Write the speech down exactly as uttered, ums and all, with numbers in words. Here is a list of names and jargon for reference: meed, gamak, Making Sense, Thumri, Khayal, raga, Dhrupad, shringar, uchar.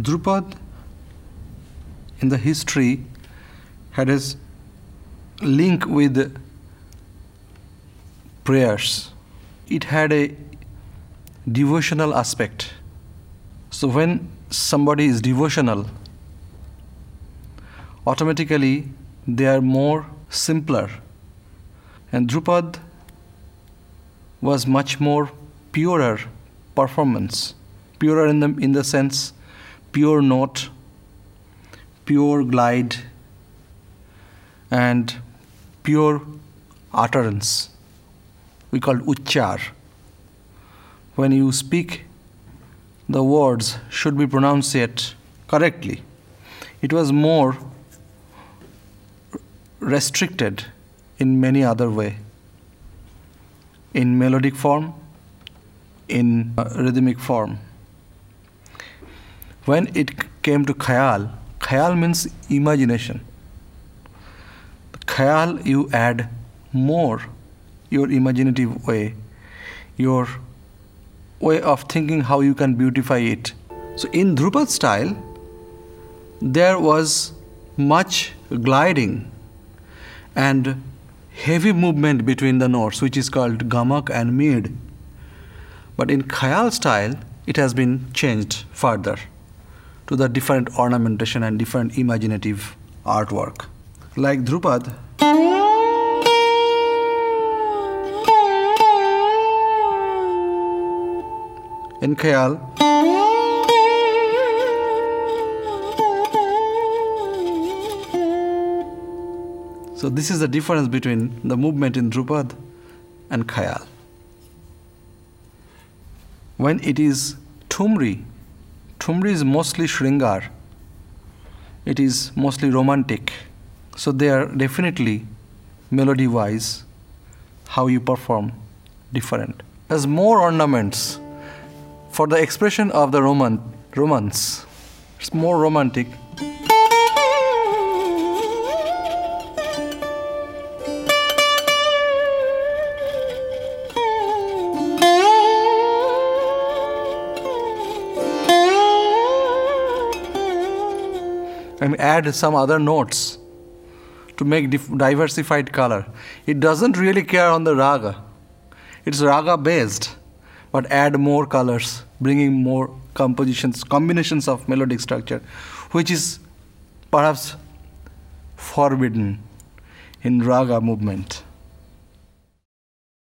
Dhrupad in the history had his link with prayers. It had a devotional aspect. So when somebody is devotional, automatically they are more simpler. And Dhrupad was much more purer performance, purer in the, in the sense pure note, pure glide, and pure utterance. We call it uchar. When you speak, the words should be pronounced yet correctly. It was more restricted in many other way, in melodic form, in rhythmic form. When it came to khayal, khayal means imagination. Khayal, you add more your imaginative way, your way of thinking how you can beautify it. So in Dhrupad style, there was much gliding and heavy movement between the notes, which is called gamak and meed. But in Khayal style, it has been changed further to the different ornamentation and different imaginative artwork. Like Dhrupad, in Khayal, so this is the difference between the movement in Dhrupad and Khayal. When it is Thumri, Thumri is mostly shringar. It is mostly romantic. So they are definitely, melody-wise, how you perform different. There's more ornaments for the expression of the roman romance. It's more romantic. And add some other notes to make diversified color. It doesn't really care on the raga. It's raga based, but add more colors, bringing more compositions, combinations of melodic structure, which is perhaps forbidden in raga movement.